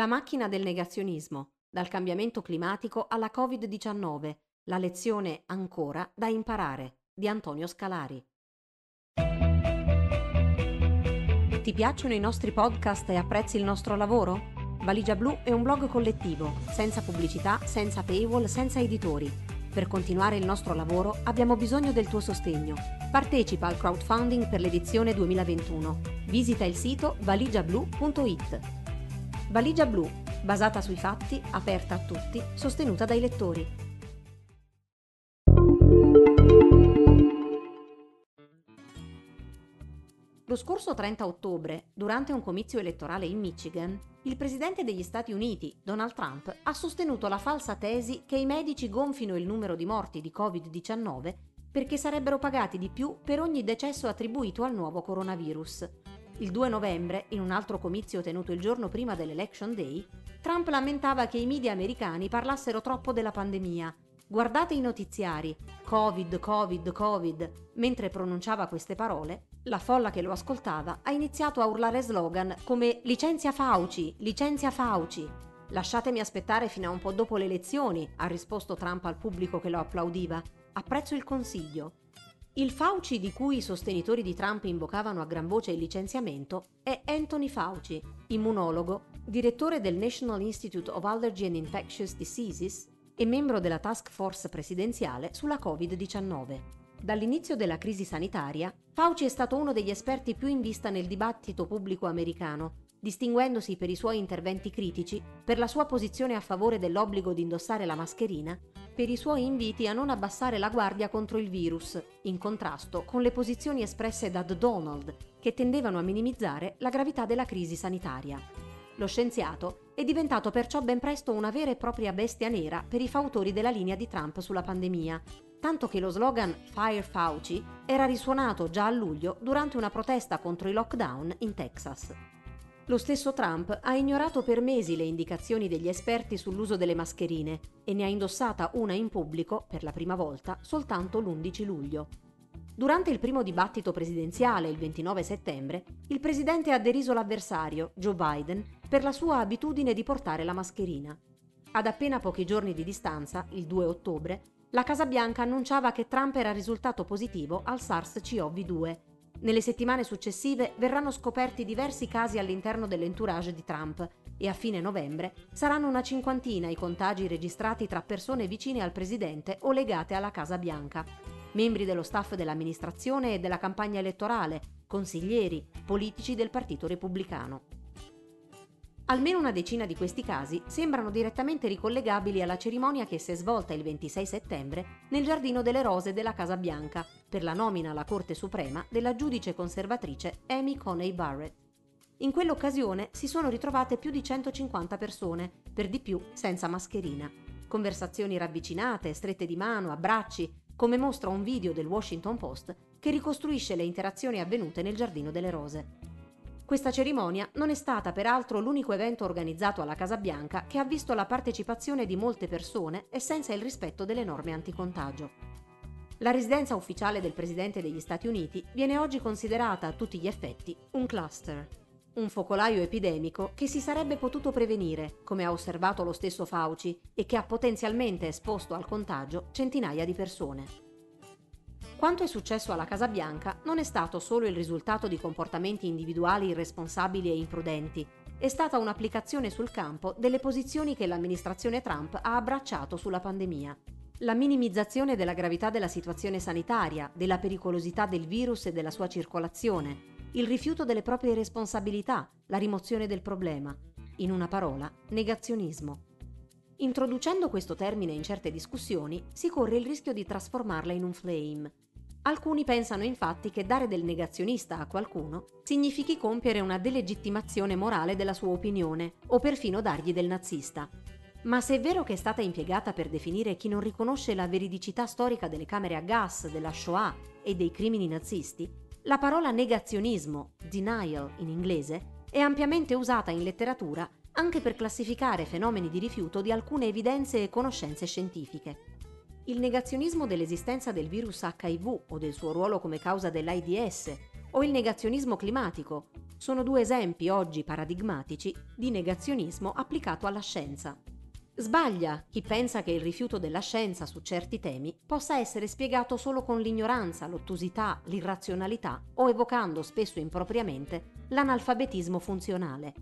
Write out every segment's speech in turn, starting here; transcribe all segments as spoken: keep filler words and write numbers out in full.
La macchina del negazionismo, dal cambiamento climatico alla Covid diciannove, la lezione ancora da imparare, di Antonio Scalari. Ti piacciono i nostri podcast e apprezzi il nostro lavoro? Valigia Blu è un blog collettivo, senza pubblicità, senza paywall, senza editori. Per continuare il nostro lavoro abbiamo bisogno del tuo sostegno. Partecipa al crowdfunding per l'edizione duemilaventuno. Visita il sito valigia blu punto it. Valigia Blu, basata sui fatti, aperta a tutti, sostenuta dai lettori. Lo scorso trenta ottobre, durante un comizio elettorale in Michigan, il presidente degli Stati Uniti, Donald Trump, ha sostenuto la falsa tesi che i medici gonfino il numero di morti di Covid diciannove perché sarebbero pagati di più per ogni decesso attribuito al nuovo coronavirus. Il due novembre, in un altro comizio tenuto il giorno prima dell'Election Day, Trump lamentava che i media americani parlassero troppo della pandemia. Guardate i notiziari, Covid, Covid, Covid. Mentre pronunciava queste parole, la folla che lo ascoltava ha iniziato a urlare slogan come «Licenzia Fauci, licenzia Fauci». «Lasciatemi aspettare fino a un po' dopo le elezioni», ha risposto Trump al pubblico che lo applaudiva. «Apprezzo il consiglio». Il Fauci di cui i sostenitori di Trump invocavano a gran voce il licenziamento è Anthony Fauci, immunologo, direttore del National Institute of Allergy and Infectious Diseases e membro della task force presidenziale sulla Covid diciannove. Dall'inizio della crisi sanitaria, Fauci è stato uno degli esperti più in vista nel dibattito pubblico americano, distinguendosi per i suoi interventi critici, per la sua posizione a favore dell'obbligo di indossare la mascherina, per i suoi inviti a non abbassare la guardia contro il virus, in contrasto con le posizioni espresse da The Donald, che tendevano a minimizzare la gravità della crisi sanitaria. Lo scienziato è diventato perciò ben presto una vera e propria bestia nera per i fautori della linea di Trump sulla pandemia, tanto che lo slogan Fire Fauci era risuonato già a luglio durante una protesta contro i lockdown in Texas. Lo stesso Trump ha ignorato per mesi le indicazioni degli esperti sull'uso delle mascherine e ne ha indossata una in pubblico, per la prima volta, soltanto l'undici luglio. Durante il primo dibattito presidenziale, il ventinove settembre, il presidente ha deriso l'avversario, Joe Biden, per la sua abitudine di portare la mascherina. Ad appena pochi giorni di distanza, il due ottobre, la Casa Bianca annunciava che Trump era risultato positivo al SARS-CoV due. Nelle settimane successive verranno scoperti diversi casi all'interno dell'entourage di Trump e a fine novembre saranno una cinquantina i contagi registrati tra persone vicine al presidente o legate alla Casa Bianca. Membri dello staff dell'amministrazione e della campagna elettorale, consiglieri, politici del Partito Repubblicano. Almeno una decina di questi casi sembrano direttamente ricollegabili alla cerimonia che si è svolta il ventisei settembre nel Giardino delle Rose della Casa Bianca per la nomina alla Corte Suprema della giudice conservatrice Amy Coney Barrett. In quell'occasione si sono ritrovate più di centocinquanta persone, per di più senza mascherina. Conversazioni ravvicinate, strette di mano, abbracci, come mostra un video del Washington Post che ricostruisce le interazioni avvenute nel Giardino delle Rose. Questa cerimonia non è stata peraltro l'unico evento organizzato alla Casa Bianca che ha visto la partecipazione di molte persone e senza il rispetto delle norme anticontagio. La residenza ufficiale del Presidente degli Stati Uniti viene oggi considerata a tutti gli effetti un cluster, un focolaio epidemico che si sarebbe potuto prevenire, come ha osservato lo stesso Fauci, e che ha potenzialmente esposto al contagio centinaia di persone. Quanto è successo alla Casa Bianca non è stato solo il risultato di comportamenti individuali irresponsabili e imprudenti, è stata un'applicazione sul campo delle posizioni che l'amministrazione Trump ha abbracciato sulla pandemia. La minimizzazione della gravità della situazione sanitaria, della pericolosità del virus e della sua circolazione, il rifiuto delle proprie responsabilità, la rimozione del problema. In una parola, negazionismo. Introducendo questo termine in certe discussioni, si corre il rischio di trasformarla in un flame. Alcuni pensano infatti che dare del negazionista a qualcuno significhi compiere una delegittimazione morale della sua opinione, o perfino dargli del nazista. Ma se è vero che è stata impiegata per definire chi non riconosce la veridicità storica delle camere a gas, della Shoah e dei crimini nazisti, la parola negazionismo, denial in inglese, è ampiamente usata in letteratura anche per classificare fenomeni di rifiuto di alcune evidenze e conoscenze scientifiche. Il negazionismo dell'esistenza del virus acca i vu o del suo ruolo come causa dell'AIDS, o il negazionismo climatico, sono due esempi oggi paradigmatici di negazionismo applicato alla scienza. Sbaglia chi pensa che il rifiuto della scienza su certi temi possa essere spiegato solo con l'ignoranza, l'ottusità, l'irrazionalità o evocando spesso impropriamente l'analfabetismo funzionale.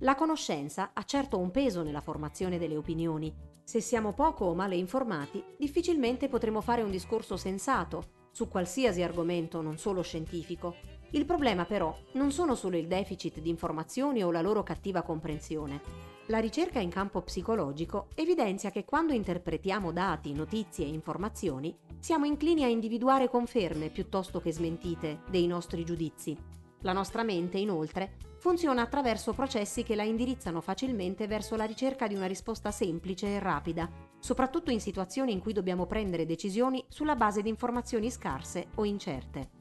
La conoscenza ha certo un peso nella formazione delle opinioni. Se siamo poco o male informati, difficilmente potremo fare un discorso sensato su qualsiasi argomento, non solo scientifico. Il problema però non sono solo il deficit di informazioni o la loro cattiva comprensione. La ricerca in campo psicologico evidenzia che quando interpretiamo dati, notizie e informazioni, siamo inclini a individuare conferme piuttosto che smentite dei nostri giudizi. La nostra mente, inoltre, funziona attraverso processi che la indirizzano facilmente verso la ricerca di una risposta semplice e rapida, soprattutto in situazioni in cui dobbiamo prendere decisioni sulla base di informazioni scarse o incerte.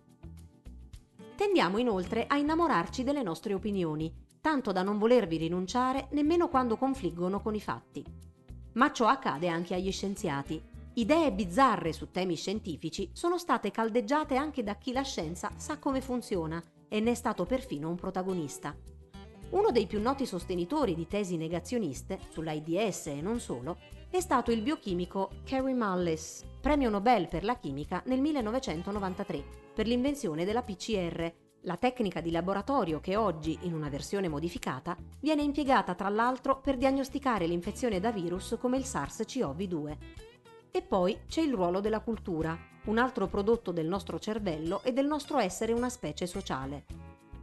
Tendiamo inoltre a innamorarci delle nostre opinioni, tanto da non volervi rinunciare nemmeno quando confliggono con i fatti. Ma ciò accade anche agli scienziati. Idee bizzarre su temi scientifici sono state caldeggiate anche da chi la scienza sa come funziona e ne è stato perfino un protagonista. Uno dei più noti sostenitori di tesi negazioniste, sull'AIDS e non solo, è stato il biochimico Carey Mullis, premio Nobel per la chimica nel millenovecentonovantatré per l'invenzione della P C R, la tecnica di laboratorio che oggi, in una versione modificata, viene impiegata tra l'altro per diagnosticare l'infezione da virus come il SARS-C o V due. E poi c'è il ruolo della cultura, un altro prodotto del nostro cervello e del nostro essere una specie sociale.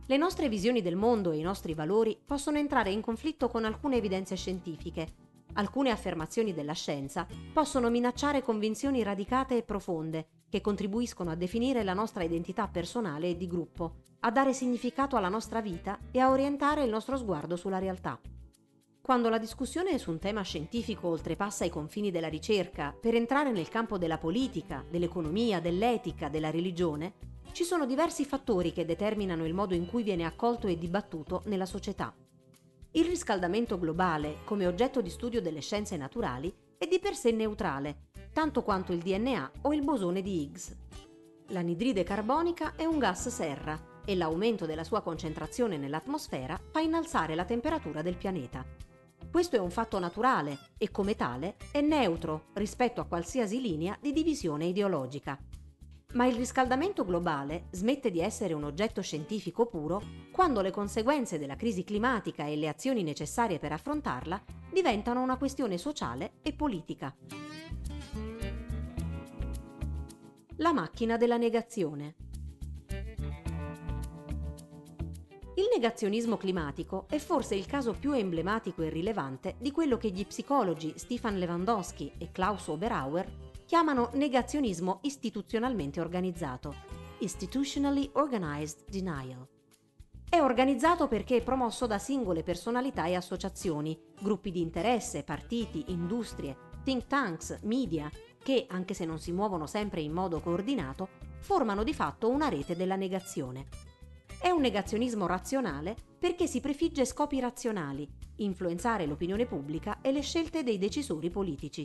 Le nostre visioni del mondo e i nostri valori possono entrare in conflitto con alcune evidenze scientifiche. Alcune affermazioni della scienza possono minacciare convinzioni radicate e profonde, che contribuiscono a definire la nostra identità personale e di gruppo, a dare significato alla nostra vita e a orientare il nostro sguardo sulla realtà. Quando la discussione su un tema scientifico oltrepassa i confini della ricerca per entrare nel campo della politica, dell'economia, dell'etica, della religione, ci sono diversi fattori che determinano il modo in cui viene accolto e dibattuto nella società. Il riscaldamento globale, come oggetto di studio delle scienze naturali, è di per sé neutrale, tanto quanto il D N A o il bosone di Higgs. L'anidride carbonica è un gas serra e l'aumento della sua concentrazione nell'atmosfera fa innalzare la temperatura del pianeta. Questo è un fatto naturale e come tale è neutro rispetto a qualsiasi linea di divisione ideologica. Ma il riscaldamento globale smette di essere un oggetto scientifico puro quando le conseguenze della crisi climatica e le azioni necessarie per affrontarla diventano una questione sociale e politica. La macchina della negazione. Il negazionismo climatico è forse il caso più emblematico e rilevante di quello che gli psicologi Stephan Lewandowsky e Klaus Oberauer chiamano negazionismo istituzionalmente organizzato, Institutionally Organized Denial. È organizzato perché è promosso da singole personalità e associazioni, gruppi di interesse, partiti, industrie, think tanks, media, che, anche se non si muovono sempre in modo coordinato, formano di fatto una rete della negazione. È un negazionismo razionale perché si prefigge scopi razionali, influenzare l'opinione pubblica e le scelte dei decisori politici.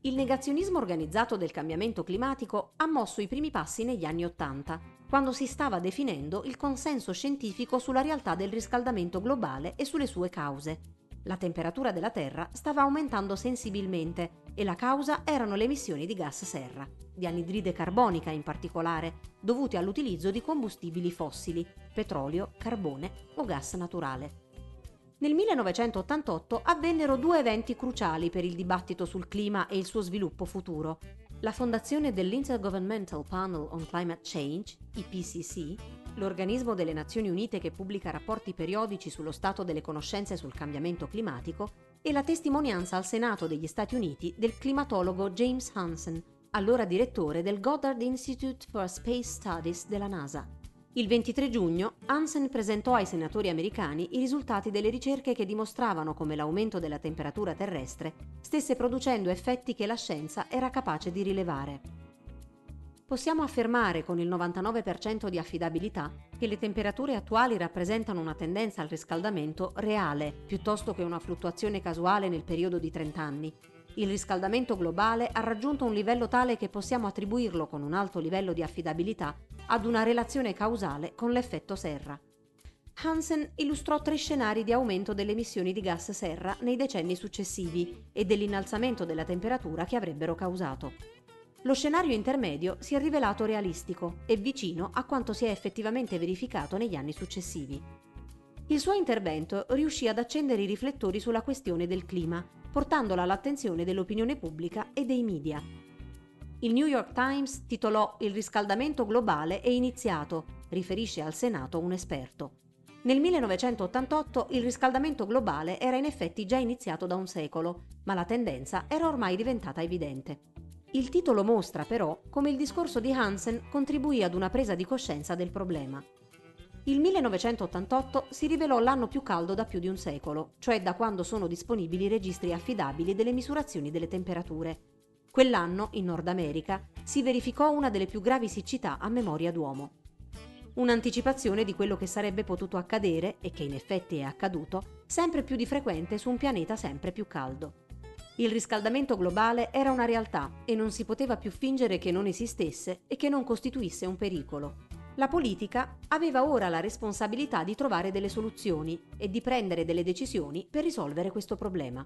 Il negazionismo organizzato del cambiamento climatico ha mosso i primi passi negli anni Ottanta, quando si stava definendo il consenso scientifico sulla realtà del riscaldamento globale e sulle sue cause. La temperatura della Terra stava aumentando sensibilmente e la causa erano le emissioni di gas serra, di anidride carbonica in particolare, dovute all'utilizzo di combustibili fossili, petrolio, carbone o gas naturale. Nel millenovecentottantotto avvennero due eventi cruciali per il dibattito sul clima e il suo sviluppo futuro: la fondazione dell'Intergovernmental Panel on Climate Change, I P C C, l'organismo delle Nazioni Unite che pubblica rapporti periodici sullo stato delle conoscenze sul cambiamento climatico, e la testimonianza al Senato degli Stati Uniti del climatologo James Hansen, allora direttore del Goddard Institute for Space Studies della NASA. Il ventitré giugno Hansen presentò ai senatori americani i risultati delle ricerche che dimostravano come l'aumento della temperatura terrestre stesse producendo effetti che la scienza era capace di rilevare. Possiamo affermare con il novantanove per cento di affidabilità che le temperature attuali rappresentano una tendenza al riscaldamento reale, piuttosto che una fluttuazione casuale nel periodo di trent'anni. Il riscaldamento globale ha raggiunto un livello tale che possiamo attribuirlo con un alto livello di affidabilità ad una relazione causale con l'effetto serra. Hansen illustrò tre scenari di aumento delle emissioni di gas serra nei decenni successivi e dell'innalzamento della temperatura che avrebbero causato. Lo scenario intermedio si è rivelato realistico e vicino a quanto si è effettivamente verificato negli anni successivi. Il suo intervento riuscì ad accendere i riflettori sulla questione del clima, portandola all'attenzione dell'opinione pubblica e dei media. Il New York Times titolò "Il riscaldamento globale è iniziato", riferisce al Senato un esperto. Nel millenovecentottantotto il riscaldamento globale era in effetti già iniziato da un secolo, ma la tendenza era ormai diventata evidente. Il titolo mostra però come il discorso di Hansen contribuì ad una presa di coscienza del problema. Il millenovecentottantotto si rivelò l'anno più caldo da più di un secolo, cioè da quando sono disponibili registri affidabili delle misurazioni delle temperature. Quell'anno, in Nord America, si verificò una delle più gravi siccità a memoria d'uomo. Un'anticipazione di quello che sarebbe potuto accadere, e che in effetti è accaduto, sempre più di frequente su un pianeta sempre più caldo. Il riscaldamento globale era una realtà e non si poteva più fingere che non esistesse e che non costituisse un pericolo. La politica aveva ora la responsabilità di trovare delle soluzioni e di prendere delle decisioni per risolvere questo problema.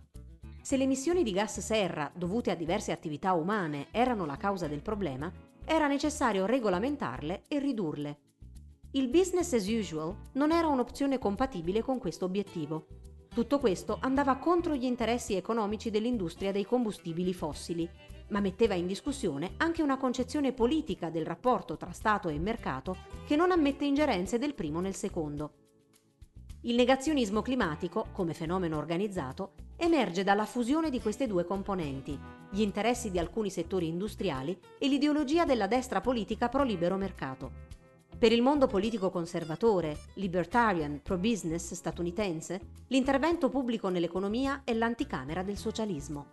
Se le emissioni di gas serra, dovute a diverse attività umane, erano la causa del problema, era necessario regolamentarle e ridurle. Il business as usual non era un'opzione compatibile con questo obiettivo. Tutto questo andava contro gli interessi economici dell'industria dei combustibili fossili, ma metteva in discussione anche una concezione politica del rapporto tra Stato e mercato che non ammette ingerenze del primo nel secondo. Il negazionismo climatico, come fenomeno organizzato, emerge dalla fusione di queste due componenti, gli interessi di alcuni settori industriali e l'ideologia della destra politica pro libero mercato. Per il mondo politico conservatore, libertarian, pro-business statunitense, l'intervento pubblico nell'economia è l'anticamera del socialismo.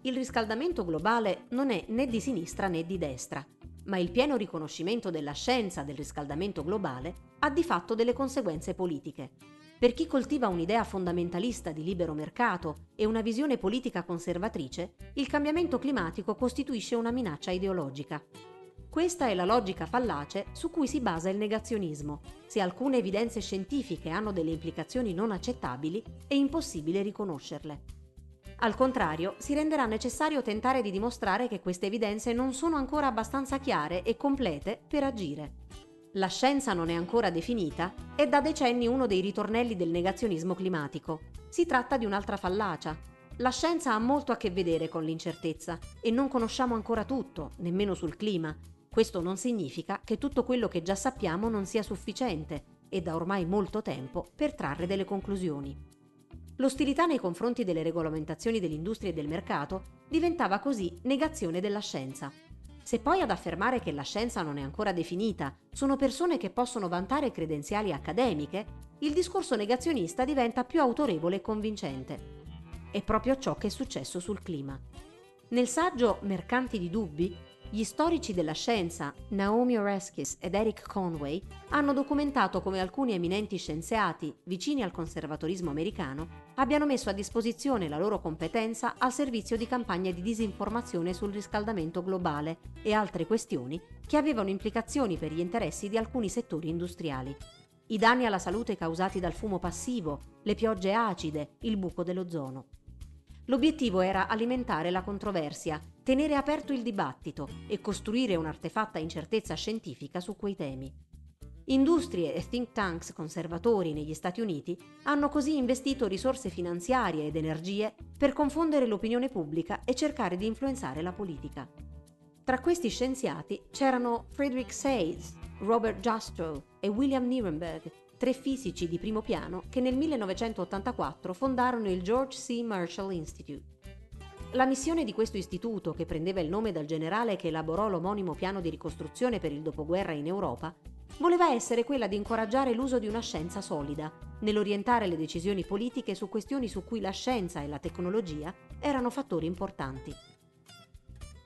Il riscaldamento globale non è né di sinistra né di destra, ma il pieno riconoscimento della scienza del riscaldamento globale ha di fatto delle conseguenze politiche. Per chi coltiva un'idea fondamentalista di libero mercato e una visione politica conservatrice, il cambiamento climatico costituisce una minaccia ideologica. Questa è la logica fallace su cui si basa il negazionismo. Se alcune evidenze scientifiche hanno delle implicazioni non accettabili, è impossibile riconoscerle. Al contrario, si renderà necessario tentare di dimostrare che queste evidenze non sono ancora abbastanza chiare e complete per agire. La scienza non è ancora definita, è da decenni uno dei ritornelli del negazionismo climatico. Si tratta di un'altra fallacia. La scienza ha molto a che vedere con l'incertezza e non conosciamo ancora tutto, nemmeno sul clima. Questo non significa che tutto quello che già sappiamo non sia sufficiente, e da ormai molto tempo, per trarre delle conclusioni. L'ostilità nei confronti delle regolamentazioni dell'industria e del mercato diventava così negazione della scienza. Se poi ad affermare che la scienza non è ancora definita sono persone che possono vantare credenziali accademiche, il discorso negazionista diventa più autorevole e convincente. È proprio ciò che è successo sul clima. Nel saggio Mercanti di dubbi, gli storici della scienza, Naomi Oreskes ed Eric Conway, hanno documentato come alcuni eminenti scienziati, vicini al conservatorismo americano, abbiano messo a disposizione la loro competenza al servizio di campagne di disinformazione sul riscaldamento globale e altre questioni che avevano implicazioni per gli interessi di alcuni settori industriali. I danni alla salute causati dal fumo passivo, le piogge acide, il buco dell'ozono. L'obiettivo era alimentare la controversia, tenere aperto il dibattito e costruire un'artefatta incertezza scientifica su quei temi. Industrie e think tanks conservatori negli Stati Uniti hanno così investito risorse finanziarie ed energie per confondere l'opinione pubblica e cercare di influenzare la politica. Tra questi scienziati c'erano Frederick Seitz, Robert Jastrow e William Nierenberg, tre fisici di primo piano che nel millenovecentottantaquattro fondarono il George C. Marshall Institute. La missione di questo istituto, che prendeva il nome dal generale che elaborò l'omonimo piano di ricostruzione per il dopoguerra in Europa, voleva essere quella di incoraggiare l'uso di una scienza solida, nell'orientare le decisioni politiche su questioni su cui la scienza e la tecnologia erano fattori importanti.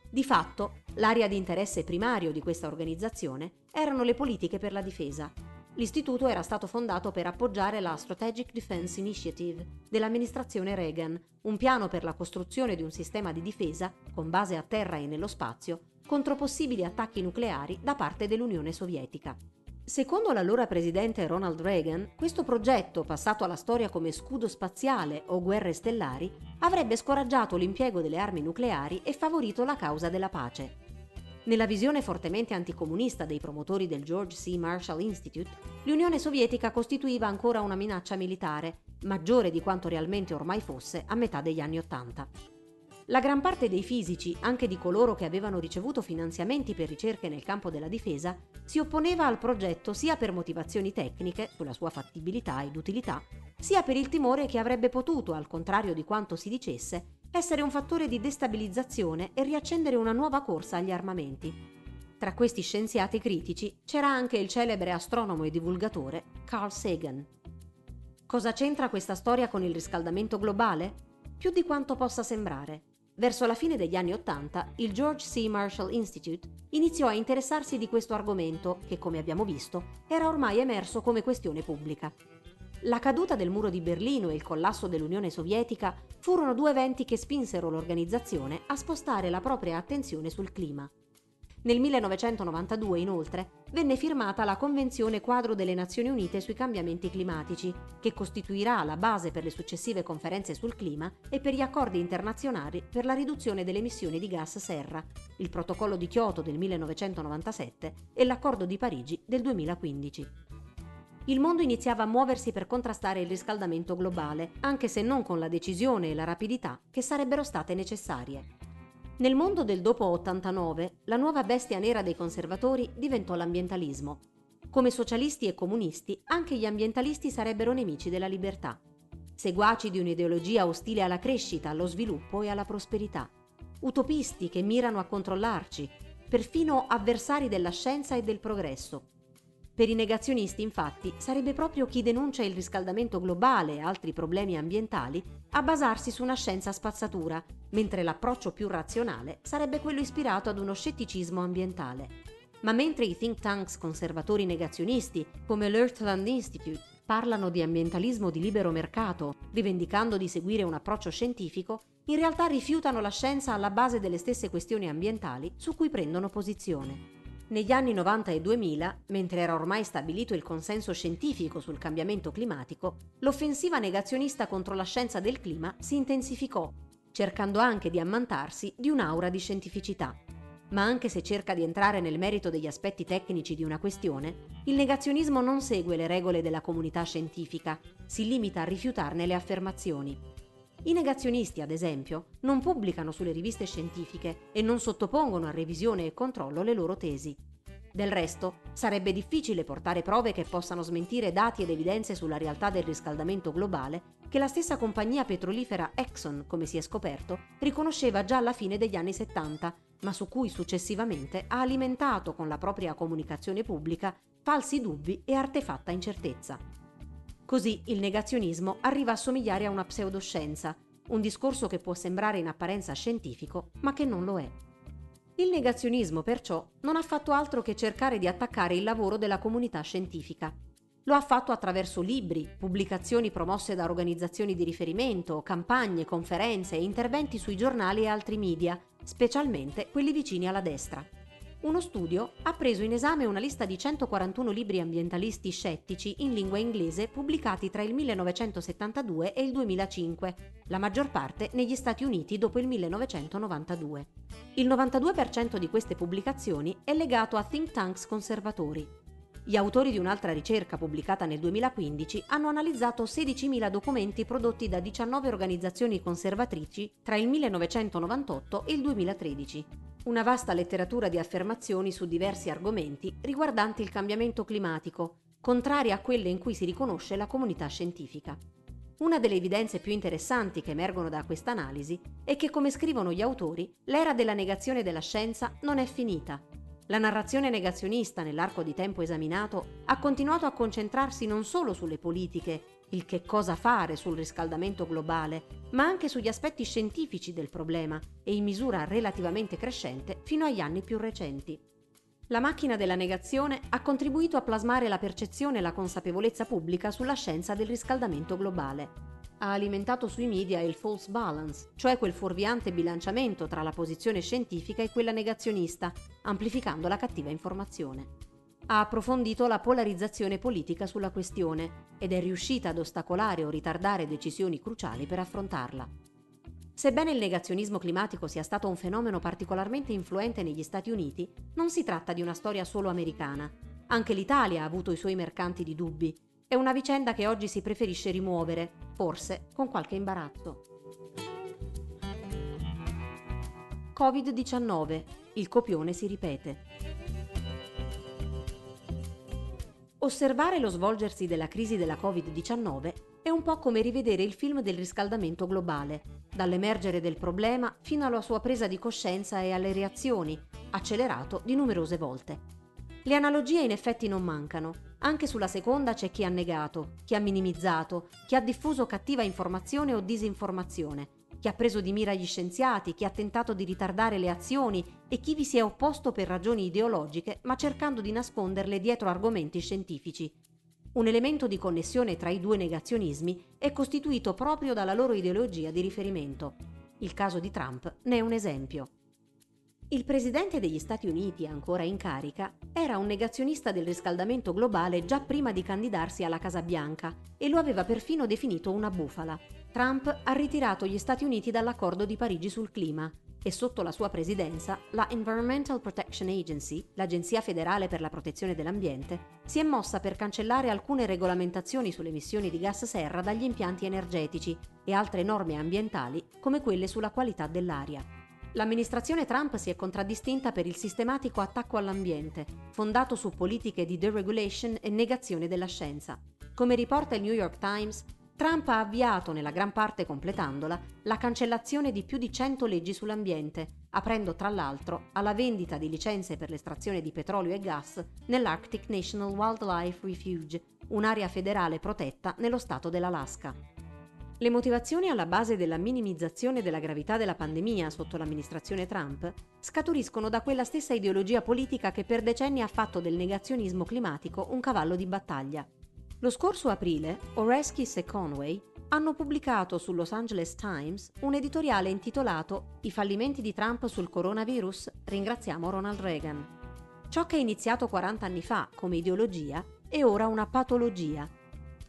Di fatto, l'area di interesse primario di questa organizzazione erano le politiche per la difesa. L'istituto era stato fondato per appoggiare la Strategic Defense Initiative dell'amministrazione Reagan, un piano per la costruzione di un sistema di difesa, con base a terra e nello spazio, contro possibili attacchi nucleari da parte dell'Unione Sovietica. Secondo l'allora presidente Ronald Reagan, questo progetto, passato alla storia come scudo spaziale o guerre stellari, avrebbe scoraggiato l'impiego delle armi nucleari e favorito la causa della pace. Nella visione fortemente anticomunista dei promotori del George C. Marshall Institute, l'Unione Sovietica costituiva ancora una minaccia militare, maggiore di quanto realmente ormai fosse a metà degli anni Ottanta. La gran parte dei fisici, anche di coloro che avevano ricevuto finanziamenti per ricerche nel campo della difesa, si opponeva al progetto sia per motivazioni tecniche, sulla sua fattibilità ed utilità, sia per il timore che avrebbe potuto, al contrario di quanto si dicesse, essere un fattore di destabilizzazione e riaccendere una nuova corsa agli armamenti. Tra questi scienziati critici c'era anche il celebre astronomo e divulgatore Carl Sagan. Cosa c'entra questa storia con il riscaldamento globale? Più di quanto possa sembrare. Verso la fine degli anni Ottanta, il George C. Marshall Institute iniziò a interessarsi di questo argomento che, come abbiamo visto, era ormai emerso come questione pubblica. La caduta del muro di Berlino e il collasso dell'Unione Sovietica furono due eventi che spinsero l'organizzazione a spostare la propria attenzione sul clima. Nel millenovecentonovantadue, inoltre, venne firmata la Convenzione Quadro delle Nazioni Unite sui cambiamenti climatici, che costituirà la base per le successive conferenze sul clima e per gli accordi internazionali per la riduzione delle emissioni di gas serra, il Protocollo di Kyoto del millenovecentonovantasette e l'Accordo di Parigi del duemilaquindici. Il mondo iniziava a muoversi per contrastare il riscaldamento globale, anche se non con la decisione e la rapidità che sarebbero state necessarie. Nel mondo del dopo ottantanove, la nuova bestia nera dei conservatori diventò l'ambientalismo. Come socialisti e comunisti, anche gli ambientalisti sarebbero nemici della libertà, seguaci di un'ideologia ostile alla crescita, allo sviluppo e alla prosperità, utopisti che mirano a controllarci, perfino avversari della scienza e del progresso. Per i negazionisti, infatti, sarebbe proprio chi denuncia il riscaldamento globale e altri problemi ambientali a basarsi su una scienza spazzatura, mentre l'approccio più razionale sarebbe quello ispirato ad uno scetticismo ambientale. Ma mentre i think tanks conservatori negazionisti, come l'Earthland Institute, parlano di ambientalismo di libero mercato, rivendicando di seguire un approccio scientifico, in realtà rifiutano la scienza alla base delle stesse questioni ambientali su cui prendono posizione. Negli anni novanta e duemila, mentre era ormai stabilito il consenso scientifico sul cambiamento climatico, l'offensiva negazionista contro la scienza del clima si intensificò, cercando anche di ammantarsi di un'aura di scientificità. Ma anche se cerca di entrare nel merito degli aspetti tecnici di una questione, il negazionismo non segue le regole della comunità scientifica, si limita a rifiutarne le affermazioni. I negazionisti, ad esempio, non pubblicano sulle riviste scientifiche e non sottopongono a revisione e controllo le loro tesi. Del resto, sarebbe difficile portare prove che possano smentire dati ed evidenze sulla realtà del riscaldamento globale che la stessa compagnia petrolifera Exxon, come si è scoperto, riconosceva già alla fine degli anni settanta, ma su cui successivamente ha alimentato con la propria comunicazione pubblica falsi dubbi e artefatta incertezza. Così il negazionismo arriva a somigliare a una pseudoscienza, un discorso che può sembrare in apparenza scientifico, ma che non lo è. Il negazionismo, perciò, non ha fatto altro che cercare di attaccare il lavoro della comunità scientifica. Lo ha fatto attraverso libri, pubblicazioni promosse da organizzazioni di riferimento, campagne, conferenze e interventi sui giornali e altri media, specialmente quelli vicini alla destra. Uno studio ha preso in esame una lista di centoquarantuno libri ambientalisti scettici in lingua inglese pubblicati tra il millenovecentosettantadue e il duemilacinque, la maggior parte negli Stati Uniti dopo il millenovecentonovantadue. Il novantadue per cento di queste pubblicazioni è legato a think tanks conservatori. Gli autori di un'altra ricerca pubblicata nel duemilaquindici hanno analizzato sedicimila documenti prodotti da diciannove organizzazioni conservatrici tra il millenovecentonovantotto e il duemilatredici. Una vasta letteratura di affermazioni su diversi argomenti riguardanti il cambiamento climatico, contraria a quelle in cui si riconosce la comunità scientifica. Una delle evidenze più interessanti che emergono da questa analisi è che, come scrivono gli autori, l'era della negazione della scienza non è finita. La narrazione negazionista, nell'arco di tempo esaminato, ha continuato a concentrarsi non solo sulle politiche, il che cosa fare sul riscaldamento globale, ma anche sugli aspetti scientifici del problema e in misura relativamente crescente fino agli anni più recenti. La macchina della negazione ha contribuito a plasmare la percezione e la consapevolezza pubblica sulla scienza del riscaldamento globale. Ha alimentato sui media il false balance, cioè quel fuorviante bilanciamento tra la posizione scientifica e quella negazionista, amplificando la cattiva informazione. ha approfondito la polarizzazione politica sulla questione ed è riuscita ad ostacolare o ritardare decisioni cruciali per affrontarla. Sebbene il negazionismo climatico sia stato un fenomeno particolarmente influente negli Stati Uniti, non si tratta di una storia solo americana. Anche l'Italia ha avuto i suoi mercanti di dubbi. È una vicenda che oggi si preferisce rimuovere, forse con qualche imbarazzo. Covid diciannove. Il copione si ripete. Osservare lo svolgersi della crisi della Covid diciannove è un po' come rivedere il film del riscaldamento globale, dall'emergere del problema fino alla sua presa di coscienza e alle reazioni, accelerato di numerose volte. Le analogie in effetti non mancano, anche sulla seconda c'è chi ha negato, chi ha minimizzato, chi ha diffuso cattiva informazione o disinformazione, chi ha preso di mira gli scienziati, chi ha tentato di ritardare le azioni e chi vi si è opposto per ragioni ideologiche ma cercando di nasconderle dietro argomenti scientifici. Un elemento di connessione tra i due negazionismi è costituito proprio dalla loro ideologia di riferimento. Il caso di Trump ne è un esempio. Il presidente degli Stati Uniti, ancora in carica, era un negazionista del riscaldamento globale già prima di candidarsi alla Casa Bianca e lo aveva perfino definito una bufala. Trump ha ritirato gli Stati Uniti dall'accordo di Parigi sul clima e sotto la sua presidenza la Environmental Protection Agency, l'Agenzia federale per la protezione dell'ambiente, si è mossa per cancellare alcune regolamentazioni sulle emissioni di gas serra dagli impianti energetici e altre norme ambientali come quelle sulla qualità dell'aria. L'amministrazione Trump si è contraddistinta per il sistematico attacco all'ambiente, fondato su politiche di deregulation e negazione della scienza. Come riporta il New York Times, Trump ha avviato, nella gran parte completandola, la cancellazione di più di cento leggi sull'ambiente, aprendo tra l'altro alla vendita di licenze per l'estrazione di petrolio e gas nell'Arctic National Wildlife Refuge, un'area federale protetta nello stato dell'Alaska. Le motivazioni alla base della minimizzazione della gravità della pandemia sotto l'amministrazione Trump scaturiscono da quella stessa ideologia politica che per decenni ha fatto del negazionismo climatico un cavallo di battaglia. Lo scorso aprile, Oreskes e Conway hanno pubblicato sul Los Angeles Times un editoriale intitolato «I fallimenti di Trump sul coronavirus, ringraziamo Ronald Reagan». Ciò che è iniziato quaranta anni fa come ideologia è ora una patologia.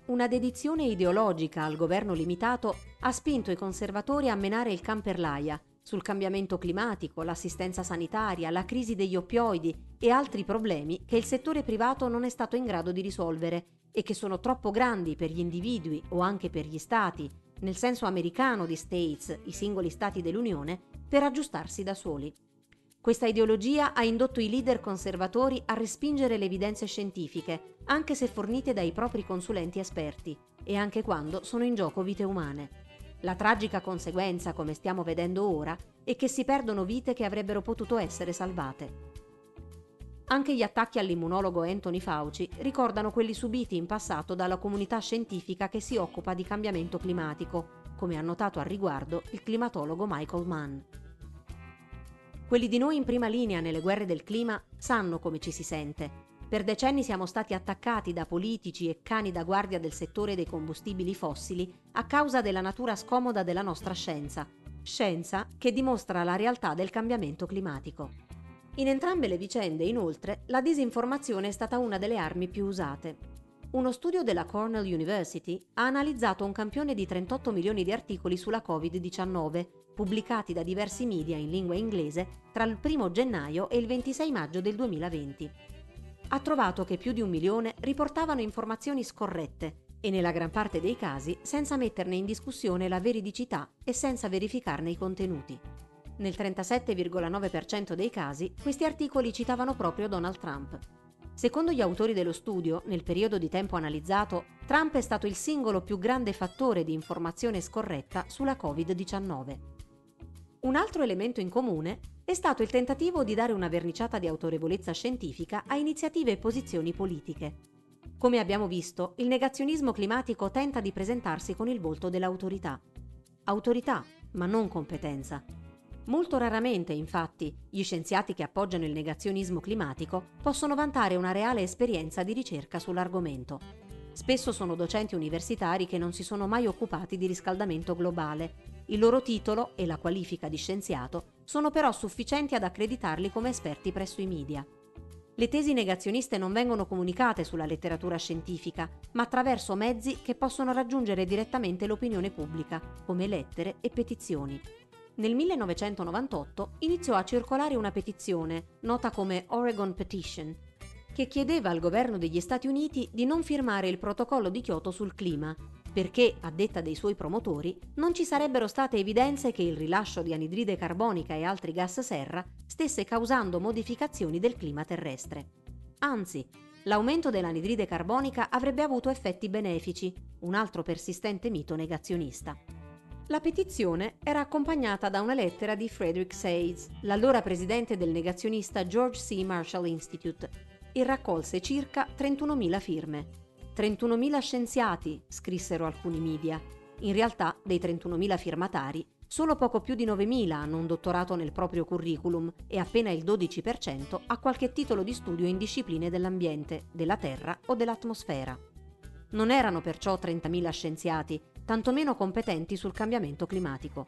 Una dedizione ideologica al governo limitato ha spinto i conservatori a menare il can per l'aia sul cambiamento climatico, l'assistenza sanitaria, la crisi degli oppioidi e altri problemi che il settore privato non è stato in grado di risolvere e che sono troppo grandi per gli individui o anche per gli stati, nel senso americano di states, i singoli stati dell'Unione, per aggiustarsi da soli. Questa ideologia ha indotto i leader conservatori a respingere le evidenze scientifiche, anche se fornite dai propri consulenti esperti, e anche quando sono in gioco vite umane. La tragica conseguenza, come stiamo vedendo ora, è che si perdono vite che avrebbero potuto essere salvate. Anche gli attacchi all'immunologo Anthony Fauci ricordano quelli subiti in passato dalla comunità scientifica che si occupa di cambiamento climatico, come ha notato al riguardo il climatologo Michael Mann. Quelli di noi in prima linea nelle guerre del clima sanno come ci si sente. Per decenni siamo stati attaccati da politici e cani da guardia del settore dei combustibili fossili a causa della natura scomoda della nostra scienza, scienza che dimostra la realtà del cambiamento climatico. In entrambe le vicende, inoltre, la disinformazione è stata una delle armi più usate. Uno studio della Cornell University ha analizzato un campione di trentotto milioni di articoli sulla Covid diciannove, pubblicati da diversi media in lingua inglese tra il primo gennaio e il ventisei maggio del duemilaventi. Ha trovato che più di un milione riportavano informazioni scorrette e nella gran parte dei casi senza metterne in discussione la veridicità e senza verificarne i contenuti. Nel trentasette virgola nove per cento dei casi questi articoli citavano proprio Donald Trump. Secondo gli autori dello studio, nel periodo di tempo analizzato, Trump è stato il singolo più grande fattore di informazione scorretta sulla Covid diciannove. Un altro elemento in comune è stato il tentativo di dare una verniciata di autorevolezza scientifica a iniziative e posizioni politiche. Come abbiamo visto, il negazionismo climatico tenta di presentarsi con il volto dell'autorità. Autorità, ma non competenza. Molto raramente, infatti, gli scienziati che appoggiano il negazionismo climatico possono vantare una reale esperienza di ricerca sull'argomento. Spesso sono docenti universitari che non si sono mai occupati di riscaldamento globale. Il loro titolo e la qualifica di scienziato sono però sufficienti ad accreditarli come esperti presso i media. Le tesi negazioniste non vengono comunicate sulla letteratura scientifica, ma attraverso mezzi che possono raggiungere direttamente l'opinione pubblica, come lettere e petizioni. Nel millenovecentonovantotto iniziò a circolare una petizione, nota come Oregon Petition, che chiedeva al governo degli Stati Uniti di non firmare il protocollo di Kyoto sul clima, perché, a detta dei suoi promotori, non ci sarebbero state evidenze che il rilascio di anidride carbonica e altri gas serra stesse causando modificazioni del clima terrestre. Anzi, l'aumento dell'anidride carbonica avrebbe avuto effetti benefici, un altro persistente mito negazionista. La petizione era accompagnata da una lettera di Frederick Seitz, l'allora presidente del negazionista George C. Marshall Institute, e raccolse circa trentunomila firme. trentunomila scienziati, scrissero alcuni media. In realtà, dei trentunomila firmatari, solo poco più di novemila hanno un dottorato nel proprio curriculum e appena il dodici per cento ha qualche titolo di studio in discipline dell'ambiente, della terra o dell'atmosfera. Non erano perciò trentamila scienziati, tantomeno competenti sul cambiamento climatico.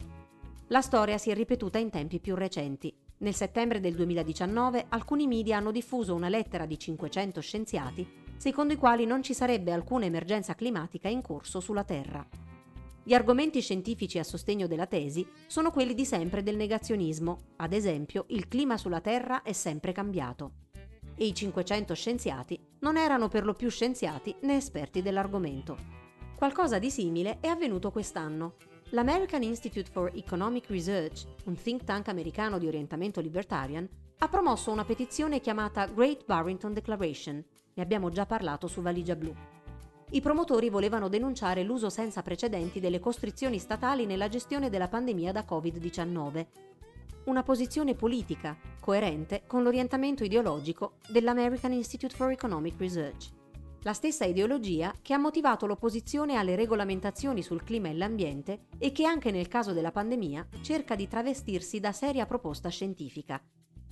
La storia si è ripetuta in tempi più recenti. Nel settembre del duemiladiciannove alcuni media hanno diffuso una lettera di cinquecento scienziati secondo i quali non ci sarebbe alcuna emergenza climatica in corso sulla Terra. Gli argomenti scientifici a sostegno della tesi sono quelli di sempre del negazionismo, ad esempio il clima sulla Terra è sempre cambiato. E i cinquecento scienziati non erano per lo più scienziati né esperti dell'argomento. Qualcosa di simile è avvenuto quest'anno. L'American Institute for Economic Research, un think tank americano di orientamento libertarian, ha promosso una petizione chiamata Great Barrington Declaration, ne abbiamo già parlato su Valigia Blu. I promotori volevano denunciare l'uso senza precedenti delle costrizioni statali nella gestione della pandemia da Covid diciannove, una posizione politica coerente con l'orientamento ideologico dell'American Institute for Economic Research. La stessa ideologia che ha motivato l'opposizione alle regolamentazioni sul clima e l'ambiente e che anche nel caso della pandemia cerca di travestirsi da seria proposta scientifica.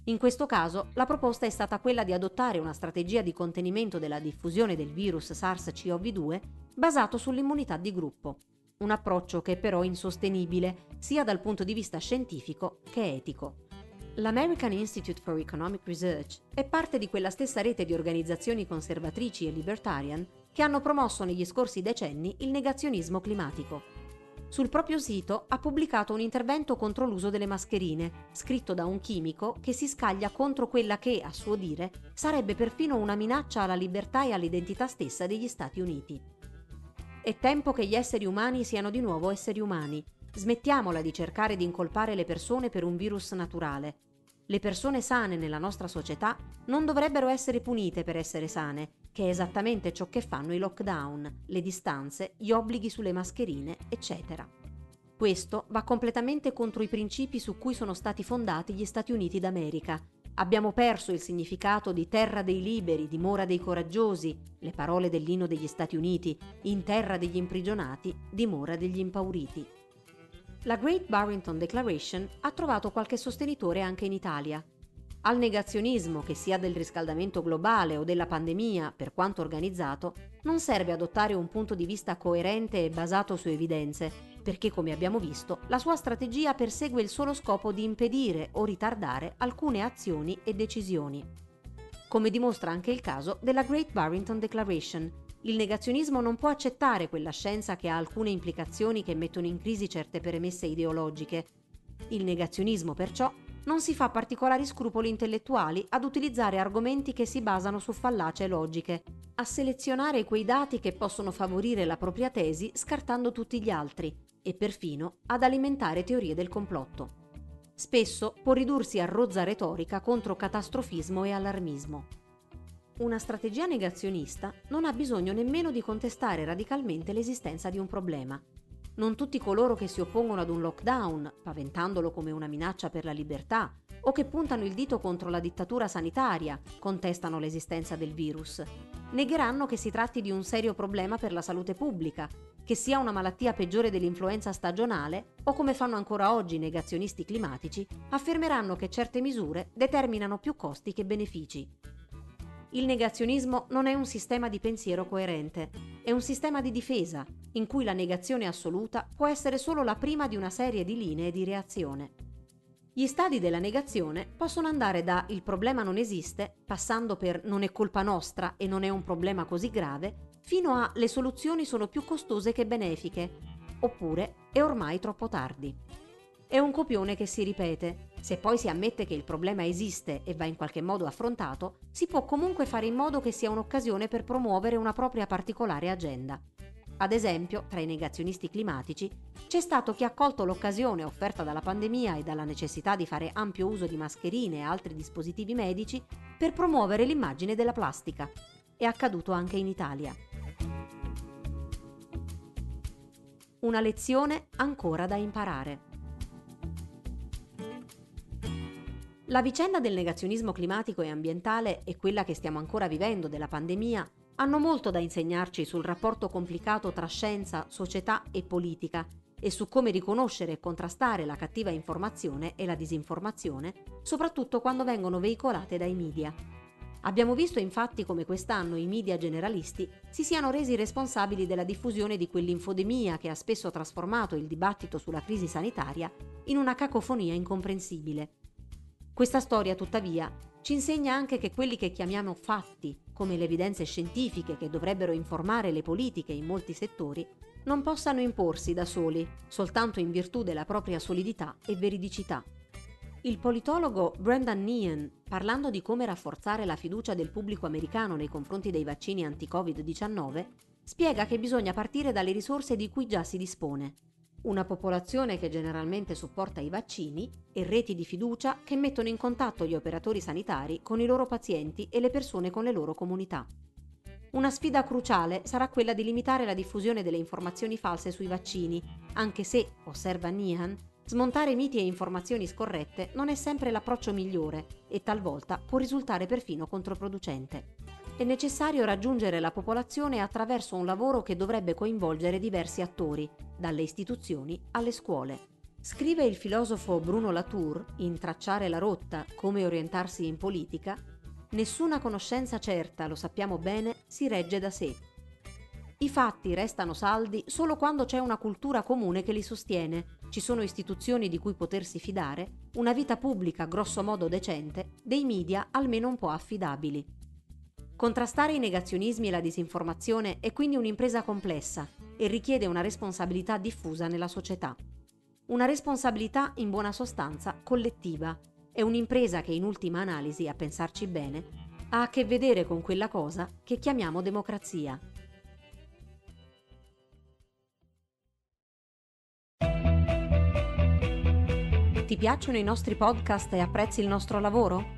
In questo caso la proposta è stata quella di adottare una strategia di contenimento della diffusione del virus SARS-CoV due basato sull'immunità di gruppo, un approccio che è però insostenibile sia dal punto di vista scientifico che etico. L'American Institute for Economic Research è parte di quella stessa rete di organizzazioni conservatrici e libertarian che hanno promosso negli scorsi decenni il negazionismo climatico. Sul proprio sito ha pubblicato un intervento contro l'uso delle mascherine, scritto da un chimico che si scaglia contro quella che, a suo dire, sarebbe perfino una minaccia alla libertà e all'identità stessa degli Stati Uniti. È tempo che gli esseri umani siano di nuovo esseri umani. Smettiamola di cercare di incolpare le persone per un virus naturale. Le persone sane nella nostra società non dovrebbero essere punite per essere sane, che è esattamente ciò che fanno i lockdown, le distanze, gli obblighi sulle mascherine, eccetera. Questo va completamente contro i principi su cui sono stati fondati gli Stati Uniti d'America. Abbiamo perso il significato di terra dei liberi, dimora dei coraggiosi, le parole dell'inno degli Stati Uniti, in terra degli imprigionati, dimora degli impauriti. La Great Barrington Declaration ha trovato qualche sostenitore anche in Italia. Al negazionismo, che sia del riscaldamento globale o della pandemia, per quanto organizzato, non serve adottare un punto di vista coerente e basato su evidenze, perché, come abbiamo visto, la sua strategia persegue il solo scopo di impedire o ritardare alcune azioni e decisioni. Come dimostra anche il caso della Great Barrington Declaration, il negazionismo non può accettare quella scienza che ha alcune implicazioni che mettono in crisi certe premesse ideologiche. Il negazionismo, perciò, non si fa particolari scrupoli intellettuali ad utilizzare argomenti che si basano su fallacie logiche, a selezionare quei dati che possono favorire la propria tesi scartando tutti gli altri, e perfino ad alimentare teorie del complotto. Spesso può ridursi a rozza retorica contro catastrofismo e allarmismo. Una strategia negazionista non ha bisogno nemmeno di contestare radicalmente l'esistenza di un problema. Non tutti coloro che si oppongono ad un lockdown, paventandolo come una minaccia per la libertà, o che puntano il dito contro la dittatura sanitaria, contestano l'esistenza del virus. Negheranno che si tratti di un serio problema per la salute pubblica, che sia una malattia peggiore dell'influenza stagionale, o come fanno ancora oggi i negazionisti climatici, affermeranno che certe misure determinano più costi che benefici. Il negazionismo non è un sistema di pensiero coerente, è un sistema di difesa, in cui la negazione assoluta può essere solo la prima di una serie di linee di reazione. Gli stadi della negazione possono andare da "il problema non esiste", passando per "non è colpa nostra e non è un problema così grave", fino a "le soluzioni sono più costose che benefiche", oppure "è ormai troppo tardi". È un copione che si ripete. Se poi si ammette che il problema esiste e va in qualche modo affrontato, si può comunque fare in modo che sia un'occasione per promuovere una propria particolare agenda. Ad esempio, tra i negazionisti climatici, c'è stato chi ha colto l'occasione offerta dalla pandemia e dalla necessità di fare ampio uso di mascherine e altri dispositivi medici per promuovere l'immagine della plastica. È accaduto anche in Italia. Una lezione ancora da imparare. La vicenda del negazionismo climatico e ambientale e quella che stiamo ancora vivendo della pandemia hanno molto da insegnarci sul rapporto complicato tra scienza, società e politica e su come riconoscere e contrastare la cattiva informazione e la disinformazione, soprattutto quando vengono veicolate dai media. Abbiamo visto infatti come quest'anno i media generalisti si siano resi responsabili della diffusione di quell'infodemia che ha spesso trasformato il dibattito sulla crisi sanitaria in una cacofonia incomprensibile. Questa storia, tuttavia, ci insegna anche che quelli che chiamiamo fatti, come le evidenze scientifiche che dovrebbero informare le politiche in molti settori, non possano imporsi da soli, soltanto in virtù della propria solidità e veridicità. Il politologo Brendan Nyhan, parlando di come rafforzare la fiducia del pubblico americano nei confronti dei vaccini anti-Covid diciannove, spiega che bisogna partire dalle risorse di cui già si dispone. Una popolazione che generalmente supporta i vaccini e reti di fiducia che mettono in contatto gli operatori sanitari con i loro pazienti e le persone con le loro comunità. Una sfida cruciale sarà quella di limitare la diffusione delle informazioni false sui vaccini, anche se, osserva Nyhan, smontare miti e informazioni scorrette non è sempre l'approccio migliore e talvolta può risultare perfino controproducente. È necessario raggiungere la popolazione attraverso un lavoro che dovrebbe coinvolgere diversi attori, dalle istituzioni alle scuole. Scrive il filosofo Bruno Latour in Tracciare la rotta, come orientarsi in politica: "Nessuna conoscenza certa, lo sappiamo bene, si regge da sé. I fatti restano saldi solo quando c'è una cultura comune che li sostiene, ci sono istituzioni di cui potersi fidare, una vita pubblica grosso modo decente, dei media almeno un po' affidabili". Contrastare i negazionismi e la disinformazione è quindi un'impresa complessa e richiede una responsabilità diffusa nella società. Una responsabilità in buona sostanza collettiva. È un'impresa che in ultima analisi, a pensarci bene, ha a che vedere con quella cosa che chiamiamo democrazia. Ti piacciono i nostri podcast e apprezzi il nostro lavoro?